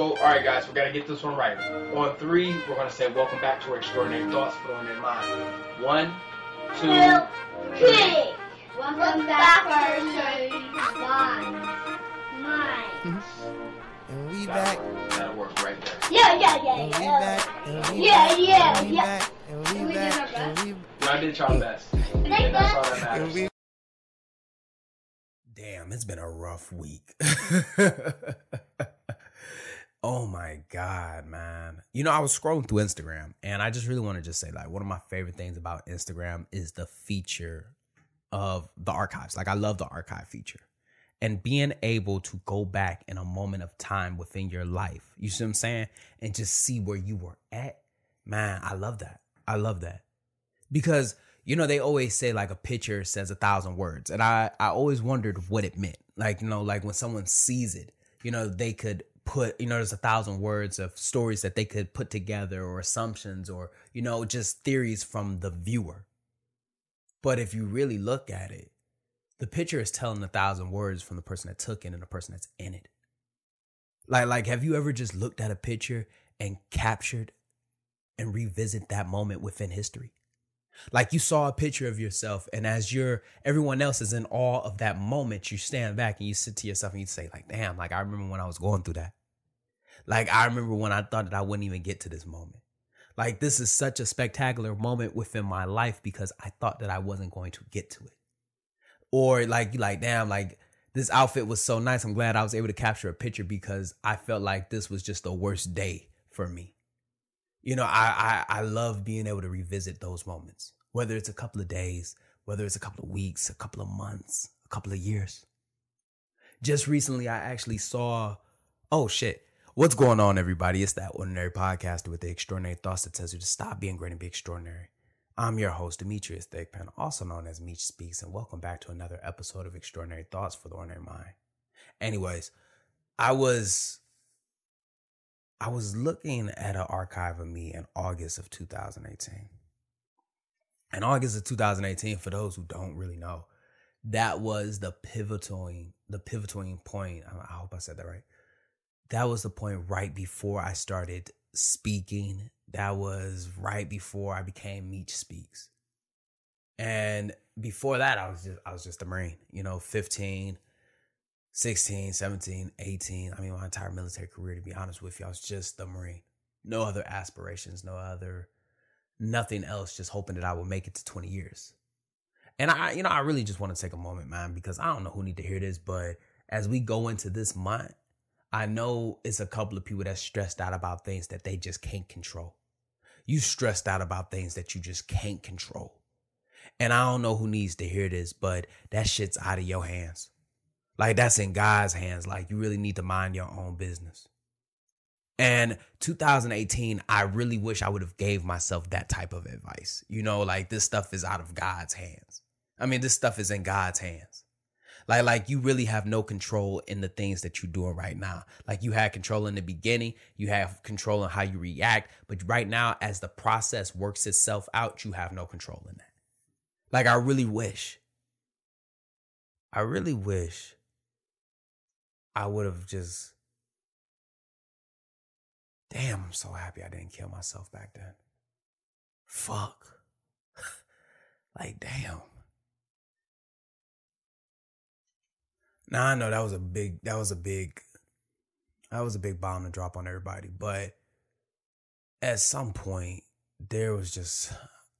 All right, guys, we got to get this one right. On three, we're going to say, welcome back to our Extraordinary Thoughts from the Ordinary Mind. One, two, three. Welcome back to our Extraordinary Mind. And we back. That'll work right there. Yeah. And we back. Y'all did y'all best. And that's all that matters. Damn, it's been a rough week. Oh my God, man. You know, I was scrolling through Instagram and I just really want to just say, like, one of my favorite things about Instagram is the feature of the archives. Like, I love the archive feature and being able to go back in a moment of time within your life. You see what I'm saying? And just see where you were at. Man, I love that. I love that because, you know, they always say like a picture says 1,000 words. And I always wondered what it meant. Like, you know, like when someone sees it, you know, they could put, you know, there's 1,000 words of stories that they could put together or assumptions or, you know, just theories from the viewer. But if you really look at it, the picture is telling 1,000 words from the person that took it and the person that's in it. Like, have you ever just looked at a picture and captured and revisit that moment within history? Like, you saw a picture of yourself and as everyone else is in awe of that moment, you stand back and you sit to yourself and you say, like, damn, like, I remember when I was going through that. Like, I remember when I thought that I wouldn't even get to this moment. Like, this is such a spectacular moment within my life because I thought that I wasn't going to get to it. Or like, damn, like, this outfit was so nice. I'm glad I was able to capture a picture because I felt like this was just the worst day for me. You know, I love being able to revisit those moments, whether it's a couple of days, whether it's a couple of weeks, a couple of months, a couple of years. Just recently, I actually saw, oh, shit. What's going on, everybody? It's that Ordinary Podcast with the Extraordinary Thoughts that tells you to stop being great and be extraordinary. I'm your host, Demetrius Thigpen, also known as Meech Speaks, and welcome back to another episode of Extraordinary Thoughts for the Ordinary Mind. Anyways, I was looking at an archive of me in August of 2018. In August of 2018, for those who don't really know, that was the pivoting point. I hope I said that right. That was the point right before I started speaking. That was right before I became Meech Speaks. And before that, I was just a Marine, you know, 15, 16, 17, 18. I mean, my entire military career, to be honest with you, I was just a Marine. No other aspirations, nothing else, just hoping that I would make it to 20 years. And I really just want to take a moment, man, because I don't know who need to hear this, but as we go into this month, I know it's a couple of people that's stressed out about things that they just can't control. You stressed out about things that you just can't control. And I don't know who needs to hear this, but that shit's out of your hands. Like, that's in God's hands. Like, you really need to mind your own business. And 2018, I really wish I would have gave myself that type of advice. You know, like, this stuff is out of God's hands. I mean, this stuff is in God's hands. Like you really have no control in the things that you're doing right now. Like, you had control in the beginning, you have control on how you react, but right now, as the process works itself out, you have no control in that. Like, I really wish I would have just, damn, I'm so happy I didn't kill myself back then. Fuck. Like, damn. Now, I know that was a big bomb to drop on everybody. But at some point, there was just,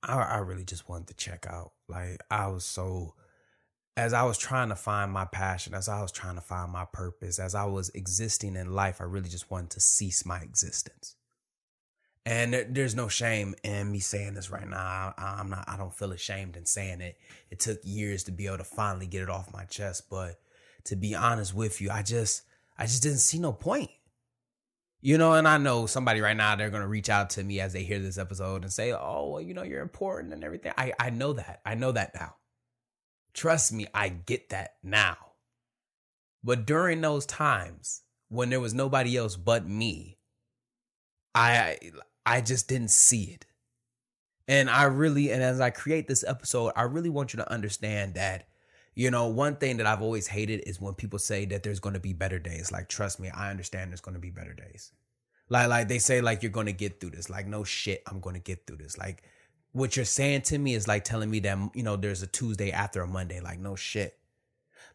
I really just wanted to check out. Like, as I was trying to find my passion, as I was trying to find my purpose, as I was existing in life, I really just wanted to cease my existence. And there's no shame in me saying this right now. I don't feel ashamed in saying it. It took years to be able to finally get it off my chest, but to be honest with you, I just didn't see no point, you know. And I know somebody right now, they're going to reach out to me as they hear this episode and say, oh, well, you know, you're important and everything. I know that now. Trust me, I get that now. But during those times when there was nobody else but me, I just didn't see it. And as I create this episode, I really want you to understand that, You know, one thing that I've always hated is when people say that there's going to be better days. Like, trust me, I understand there's going to be better days. Like they say, like, you're going to get through this. Like, no shit, I'm going to get through this. Like, what you're saying to me is like telling me that, you know, there's a Tuesday after a Monday. Like, no shit.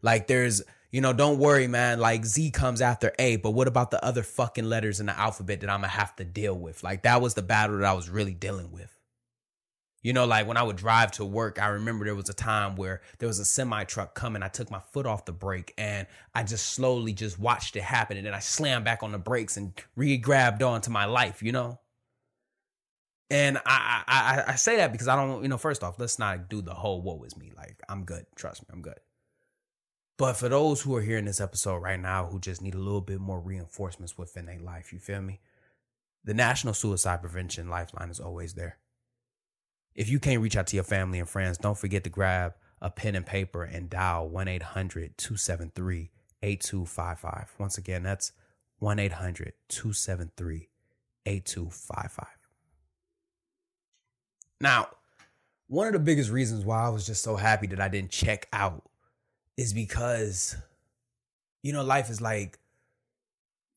Like, there's, you know, don't worry, man. Like, Z comes after A, but what about the other fucking letters in the alphabet that I'm going to have to deal with? Like, that was the battle that I was really dealing with. You know, like when I would drive to work, I remember there was a time where there was a semi truck coming. I took my foot off the brake and I just slowly just watched it happen. And then I slammed back on the brakes and re-grabbed onto my life, you know. And I say that because I don't, you know, first off, let's not do the whole woe is me. Like, I'm good. Trust me, I'm good. But for those who are hearing this episode right now who just need a little bit more reinforcements within their life, you feel me? The National Suicide Prevention Lifeline is always there. If you can't reach out to your family and friends, don't forget to grab a pen and paper and dial 1-800-273-8255. Once again, that's 1-800-273-8255. Now, one of the biggest reasons why I was just so happy that I didn't check out is because, you know, life is like,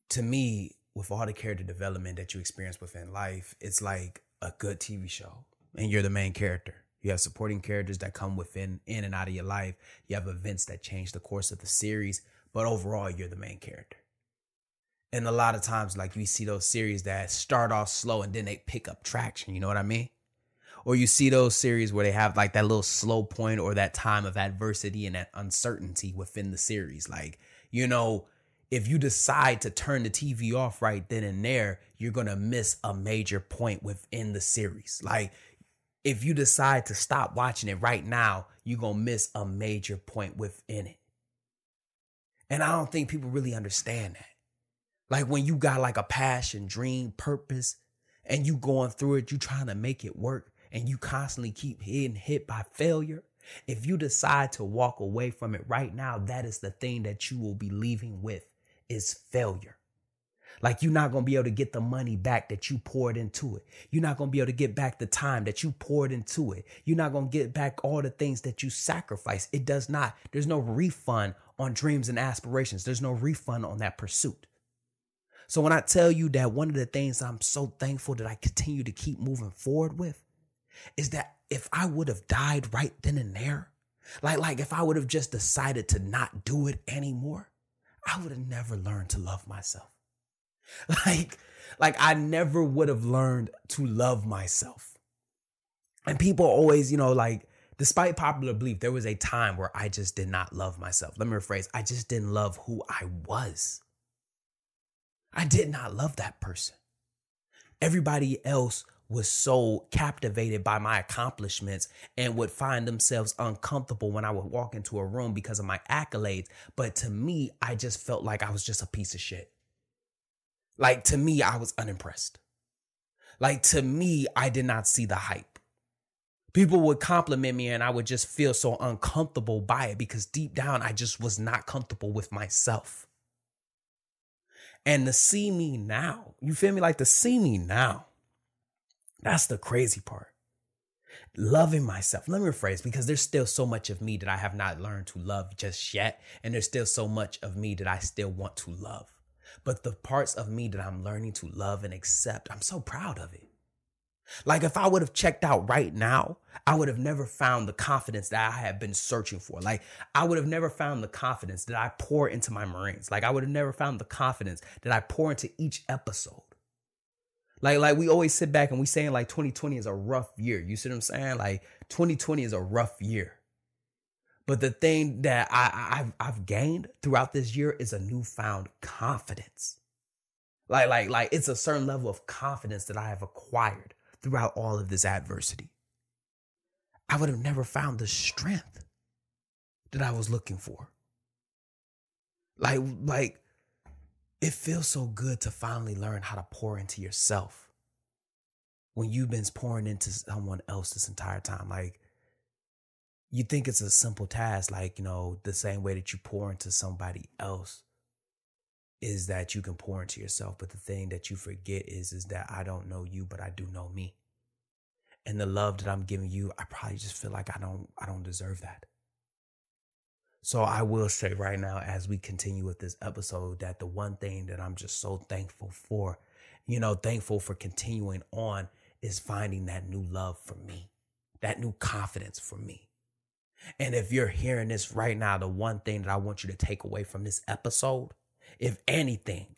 to me, with all the character development that you experience within life, it's like a good TV show. And you're the main character. You have supporting characters that come within, in and out of your life. You have events that change the course of the series. But overall, you're the main character. And a lot of times, like, you see those series that start off slow and then they pick up traction. You know what I mean? Or you see those series where they have like that little slow point or that time of adversity and that uncertainty within the series. Like, you know, if you decide to turn the TV off right then and there, you're going to miss a major point within the series. Like, if you decide to stop watching it right now, you're going to miss a major point within it. And I don't think people really understand that. Like, when you got like a passion, dream, purpose, and you going through it, you trying to make it work, and you constantly keep getting hit by failure. If you decide to walk away from it right now, that is the thing that you will be leaving with, is failure. Like, you're not going to be able to get the money back that you poured into it. You're not going to be able to get back the time that you poured into it. You're not going to get back all the things that you sacrificed. It does not. There's no refund on dreams and aspirations. There's no refund on that pursuit. So when I tell you that one of the things I'm so thankful that I continue to keep moving forward with is that if I would have died right then and there, like if I would have just decided to not do it anymore, I would have never learned to love myself. Like I never would have learned to love myself. And people always, you know, like, despite popular belief, there was a time where I just did not love myself. Let me rephrase. I just didn't love who I was. I did not love that person. Everybody else was so captivated by my accomplishments and would find themselves uncomfortable when I would walk into a room because of my accolades. But to me, I just felt like I was just a piece of shit. Like, to me, I was unimpressed. Like, to me, I did not see the hype. People would compliment me and I would just feel so uncomfortable by it because deep down, I just was not comfortable with myself. And to see me now, you feel me? Like, to see me now, that's the crazy part. Loving myself. Let me rephrase, because there's still so much of me that I have not learned to love just yet. And there's still so much of me that I still want to love. But the parts of me that I'm learning to love and accept, I'm so proud of it. Like, if I would have checked out right now, I would have never found the confidence that I have been searching for. Like, I would have never found the confidence that I pour into my Marines. Like, I would have never found the confidence that I pour into each episode. Like we always sit back and we saying like 2020 is a rough year. You see what I'm saying? Like, 2020 is a rough year. But the thing that I've gained throughout this year is a newfound confidence. Like it's a certain level of confidence that I have acquired throughout all of this adversity. I would have never found the strength that I was looking for. Like it feels so good to finally learn how to pour into yourself when you've been pouring into someone else this entire time. Like, you think it's a simple task, like, you know, the same way that you pour into somebody else is that you can pour into yourself. But the thing that you forget is that I don't know you, but I do know me. And the love that I'm giving you, I probably just feel like I don't deserve that. So I will say right now, as we continue with this episode, that the one thing that I'm just so thankful for, thankful for continuing on, is finding that new love for me, that new confidence for me. And if you're hearing this right now, the one thing that I want you to take away from this episode, if anything,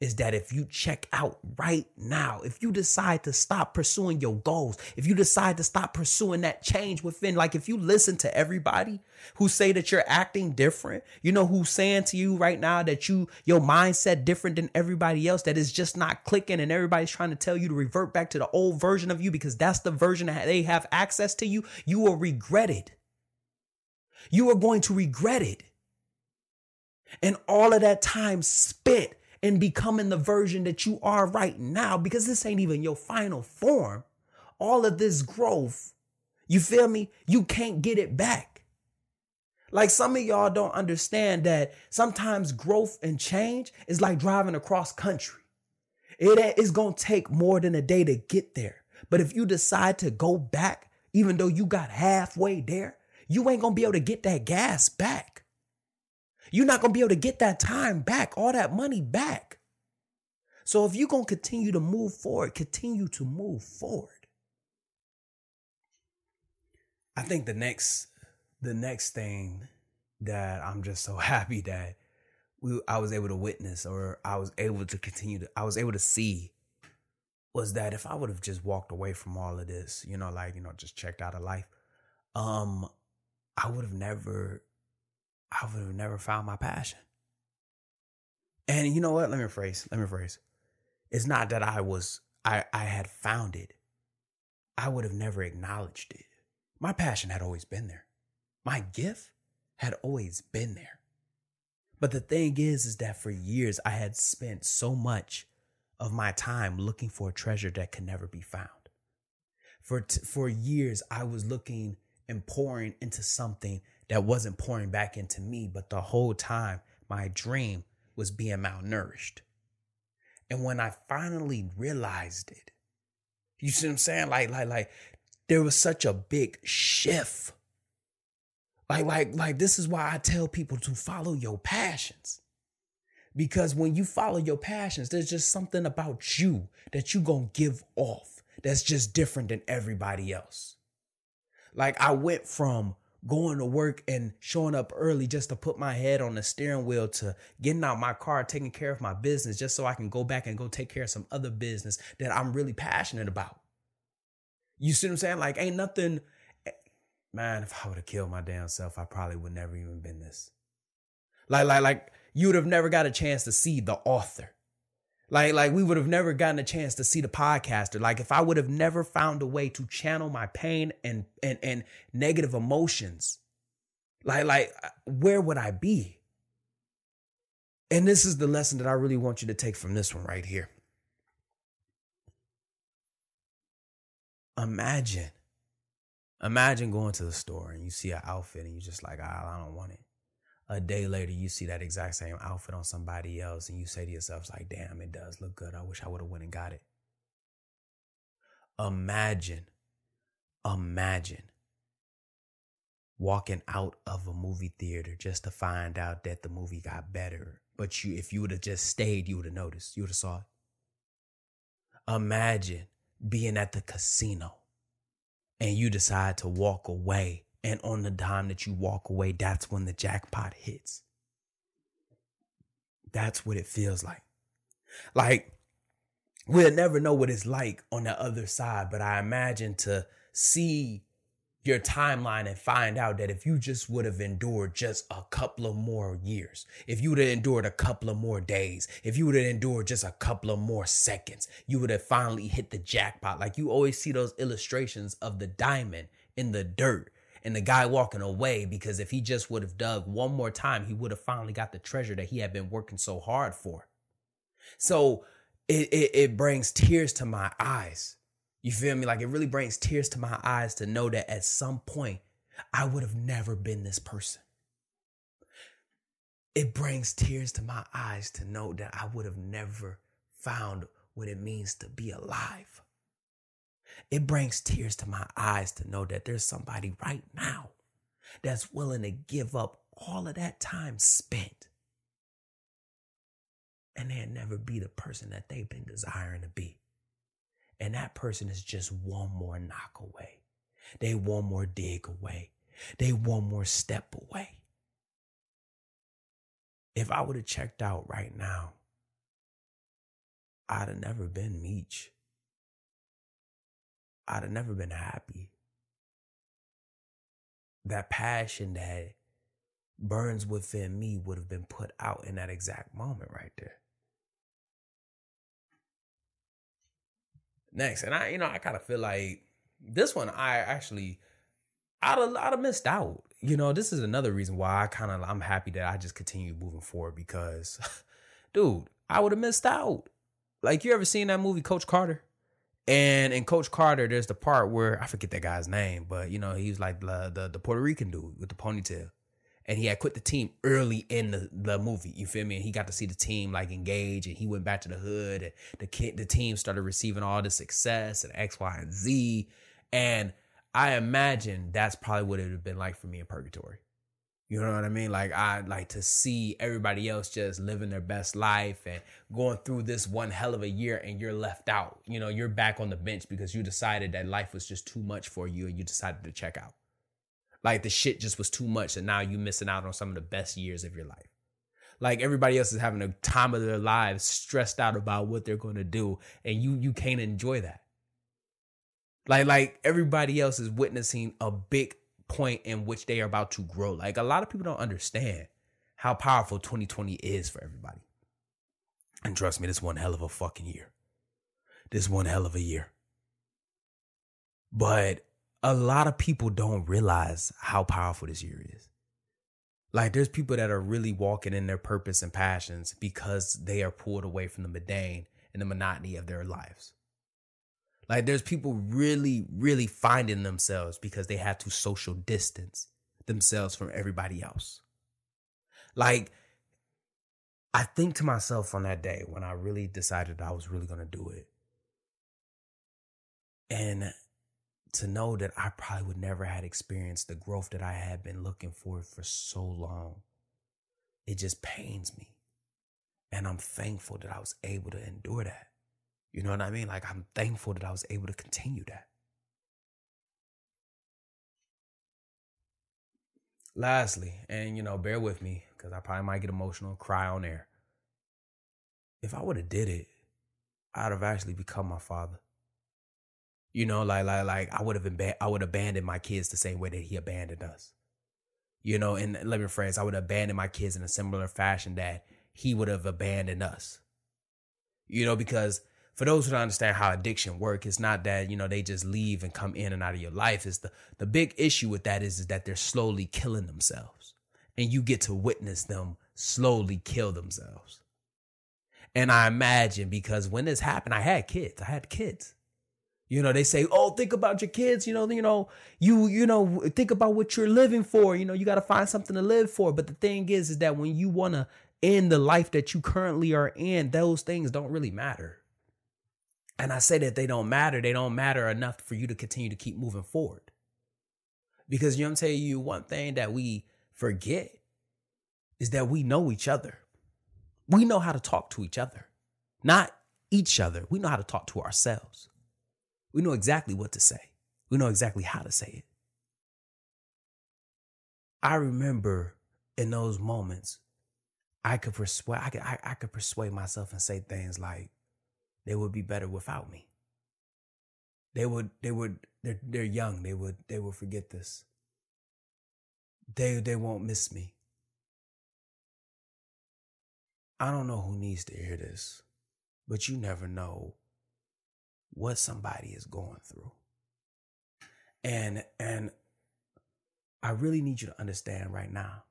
is that if you check out right now, if you decide to stop pursuing your goals, if you decide to stop pursuing that change within, like if you listen to everybody who say that you're acting different, who's saying to you right now that your mindset different than everybody else, that is just not clicking, and everybody's trying to tell you to revert back to the old version of you because that's the version that they have access to, you will regret it. You are going to regret it. And all of that time spent in becoming the version that you are right now, because this ain't even your final form. All of this growth, you feel me? You can't get it back. Like, some of y'all don't understand that sometimes growth and change is like driving across country. It is going to take more than a day to get there. But if you decide to go back, even though you got halfway there, you ain't going to be able to get that gas back. You're not going to be able to get that time back, all that money back. So if you're going to continue to move forward, continue to move forward. I think the next thing that I'm just so happy that I was able to witness, or I was able to see, was that if I would have just walked away from all of this, just checked out of life, I would have never found my passion. And you know what? Let me rephrase. It's not that I had found it. I would have never acknowledged it. My passion had always been there. My gift had always been there. But the thing is that for years I had spent so much of my time looking for a treasure that could never be found. For years, I was looking and pouring into something that wasn't pouring back into me, but the whole time my dream was being malnourished. And when I finally realized it, you see what I'm saying? Like there was such a big shift. Like this is why I tell people to follow your passions. Because when you follow your passions, there's just something about you that you gonna give off that's just different than everybody else. Like, I went from going to work and showing up early just to put my head on the steering wheel to getting out my car, taking care of my business just so I can go back and go take care of some other business that I'm really passionate about. You see what I'm saying? Like, ain't nothing, man, if I would have killed my damn self, I probably would never even been this. Like you would have never got a chance to see the author. Like we would have never gotten a chance to see the podcaster. Like, if I would have never found a way to channel my pain and negative emotions, like where would I be? And this is the lesson that I really want you to take from this one right here. Imagine going to the store and you see an outfit and you're just like, I don't want it. A day later, you see that exact same outfit on somebody else and you say to yourself, like, damn, it does look good. I wish I would have went and got it. Imagine walking out of a movie theater just to find out that the movie got better. But if you would have just stayed, you would have noticed. You would have saw it. Imagine being at the casino and you decide to walk away. And on the time that you walk away, that's when the jackpot hits. That's what it feels like. Like, we'll never know what it's like on the other side, but I imagine to see your timeline and find out that if you just would have endured just a couple of more years, if you would have endured a couple of more days, if you would have endured just a couple of more seconds, you would have finally hit the jackpot. Like, you always see those illustrations of the diamond in the dirt. And the guy walking away, because if he just would have dug one more time, he would have finally got the treasure that he had been working so hard for. So it brings tears to my eyes. You feel me? Like, it really brings tears to my eyes to know that at some point I would have never been this person. It brings tears to my eyes to know that I would have never found what it means to be alive. It brings tears to my eyes to know that there's somebody right now that's willing to give up all of that time spent, and they'll never be the person that they've been desiring to be. And that person is just one more knock away. They one more dig away. They one more step away. If I would have checked out right now, I'd have never been Meech. I'd have never been happy. That passion that burns within me would have been put out in that exact moment right there. Next, and I kind of feel like this one, I'd have missed out. This is another reason why I'm happy that I just continue moving forward because, dude, I would have missed out. Like, you ever seen that movie Coach Carter? And in Coach Carter, there's the part where, I forget that guy's name, but, he was like the Puerto Rican dude with the ponytail. And he had quit the team early in the movie, you feel me? And he got to see the team, engage, and he went back to the hood. And the team started receiving all the success and X, Y, and Z. And I imagine that's probably what it would have been like for me in purgatory. You know what I mean? I like to see everybody else just living their best life and going through this one hell of a year, and you're left out. You're back on the bench because you decided that life was just too much for you and you decided to check out. The shit just was too much, and now you're missing out on some of the best years of your life. Everybody else is having a time of their lives, stressed out about what they're going to do, and you can't enjoy that. Like everybody else is witnessing a big point in which they are about to grow. A lot of people don't understand how powerful 2020 is for everybody. And trust me, this one hell of a fucking year. This one hell of a year. But a lot of people don't realize how powerful this year is. There's people that are really walking in their purpose and passions because they are pulled away from the mundane and the monotony of their lives. There's people really, really finding themselves because they have to social distance themselves from everybody else. I think to myself on that day when I really decided I was really going to do it. And to know that I probably would never had experienced the growth that I had been looking for so long. It just pains me. And I'm thankful that I was able to endure that. You know what I mean? I'm thankful that I was able to continue that. Lastly, and bear with me because I probably might get emotional, cry on air. If I would have did it, I'd have actually become my father. I would abandon my kids the same way that he abandoned us. And let me rephrase, I would abandon my kids in a similar fashion that he would have abandoned us. Because for those who don't understand how addiction works, it's not that, they just leave and come in and out of your life. It's the big issue with that is that they're slowly killing themselves, and you get to witness them slowly kill themselves. And I imagine because when this happened, I had kids. They say, oh, think about your kids, think about what you're living for. You got to find something to live for. But the thing is that when you want to end the life that you currently are in, those things don't really matter. And I say that they don't matter. They don't matter enough for you to continue to keep moving forward. Because I'm telling you, one thing that we forget is that we know each other. We know how to talk to each other, not each other. We know how to talk to ourselves. We know exactly what to say. We know exactly how to say it. I remember in those moments, I could persuade myself and say things like, "They would be better without me. They're young. They will forget this. They won't miss me." I don't know who needs to hear this, but you never know what somebody is going through. And I really need you to understand right now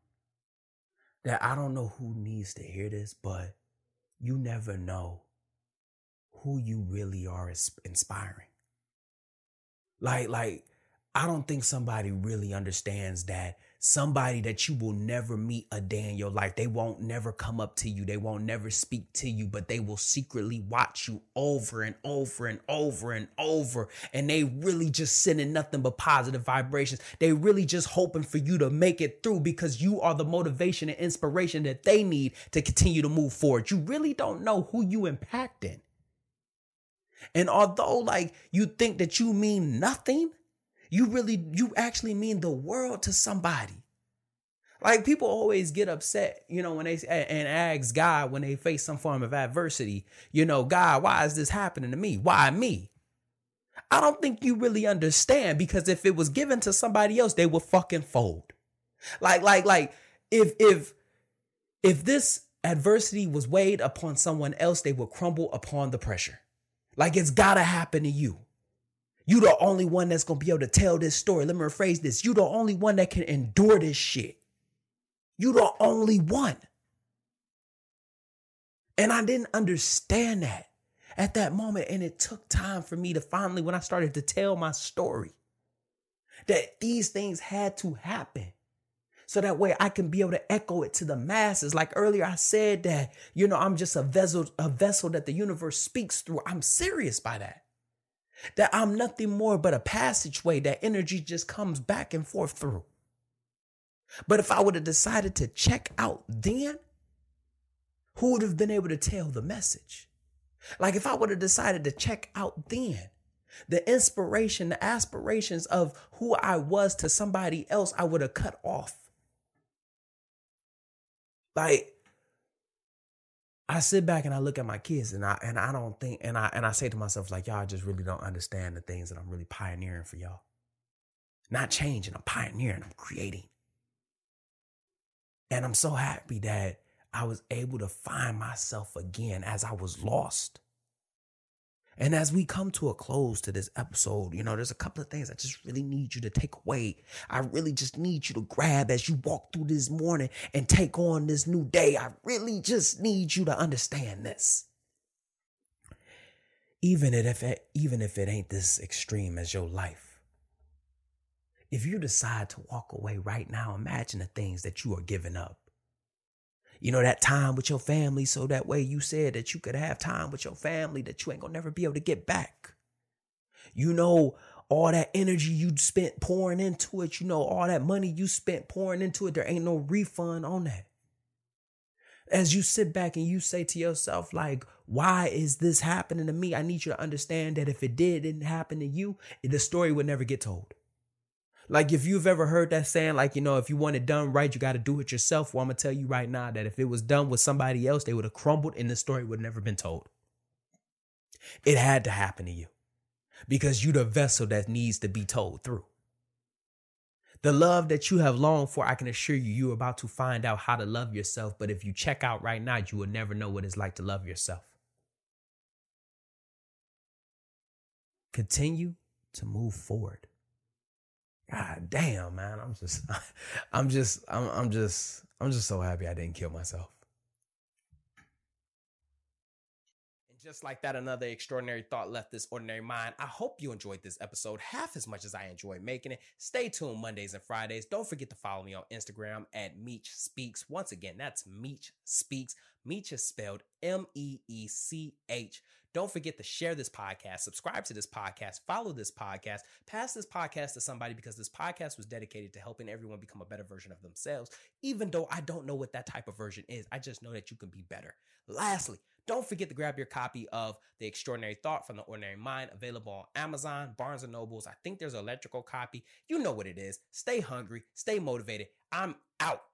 that I don't know who needs to hear this, but you never know who you really are inspiring. I don't think somebody really understands that somebody that you will never meet a day in your life. They won't never come up to you. They won't never speak to you, but they will secretly watch you over and over and over and over. And they really just sending nothing but positive vibrations. They really just hoping for you to make it through because you are the motivation and inspiration that they need to continue to move forward. You really don't know who you impacting. And although like you think that you mean nothing, you actually mean the world to somebody. Like people always get upset, when they and ask God when they face some form of adversity, God, why is this happening to me? Why me? I don't think you really understand, because if it was given to somebody else, they would fucking fold. Like if this adversity was weighed upon someone else, they would crumble upon the pressure. Like it's gotta happen to you. You the only one that's gonna be able to tell this story. Let me rephrase this. You the only one that can endure this shit. You the only one. And I didn't understand that at that moment. And it took time for me to finally, when I started to tell my story, that these things had to happen. So that way I can be able to echo it to the masses. Like earlier I said that, I'm just a vessel that the universe speaks through. I'm serious by that. That I'm nothing more but a passageway that energy just comes back and forth through. But if I would have decided to check out then, who would have been able to tell the message? Like if I would have decided to check out then, the inspiration, the aspirations of who I was to somebody else, I would have cut off. Like I sit back and I look at my kids and I don't think, and I say to myself, like, y'all just really don't understand the things that I'm really pioneering for y'all. Not changing, I'm pioneering, I'm creating. And I'm so happy that I was able to find myself again as I was lost. And as we come to a close to this episode, there's a couple of things I just really need you to take away. I really just need you to grab as you walk through this morning and take on this new day. I really just need you to understand this. Even if it ain't this extreme as your life, if you decide to walk away right now, imagine the things that you are giving up. That time with your family, so that way you said that you could have time with your family that you ain't gonna never be able to get back. All that energy you spent pouring into it, all that money you spent pouring into it, there ain't no refund on that. As you sit back and you say to yourself, like, why is this happening to me? I need you to understand that if it didn't happen to you, the story would never get told. Like if you've ever heard that saying, like, if you want it done right, you got to do it yourself. Well, I'm going to tell you right now that if it was done with somebody else, they would have crumbled and the story would have never been told. It had to happen to you because you're the vessel that needs to be told through. The love that you have longed for, I can assure you, you're about to find out how to love yourself. But if you check out right now, you will never know what it's like to love yourself. Continue to move forward. God damn, man. I'm just so happy I didn't kill myself. And just like that, another extraordinary thought left this ordinary mind. I hope you enjoyed this episode half as much as I enjoyed making it. Stay tuned Mondays and Fridays. Don't forget to follow me on Instagram at Meech Speaks. Once again, that's Meech Speaks. Meech is spelled M-E-E-C-H. Don't forget to share this podcast, subscribe to this podcast, follow this podcast, pass this podcast to somebody, because this podcast was dedicated to helping everyone become a better version of themselves, even though I don't know what that type of version is. I just know that you can be better. Lastly, don't forget to grab your copy of The Extraordinary Thought from the Ordinary Mind, available on Amazon, Barnes & Nobles. I think there's an electrical copy. You know what it is. Stay hungry, stay motivated. I'm out.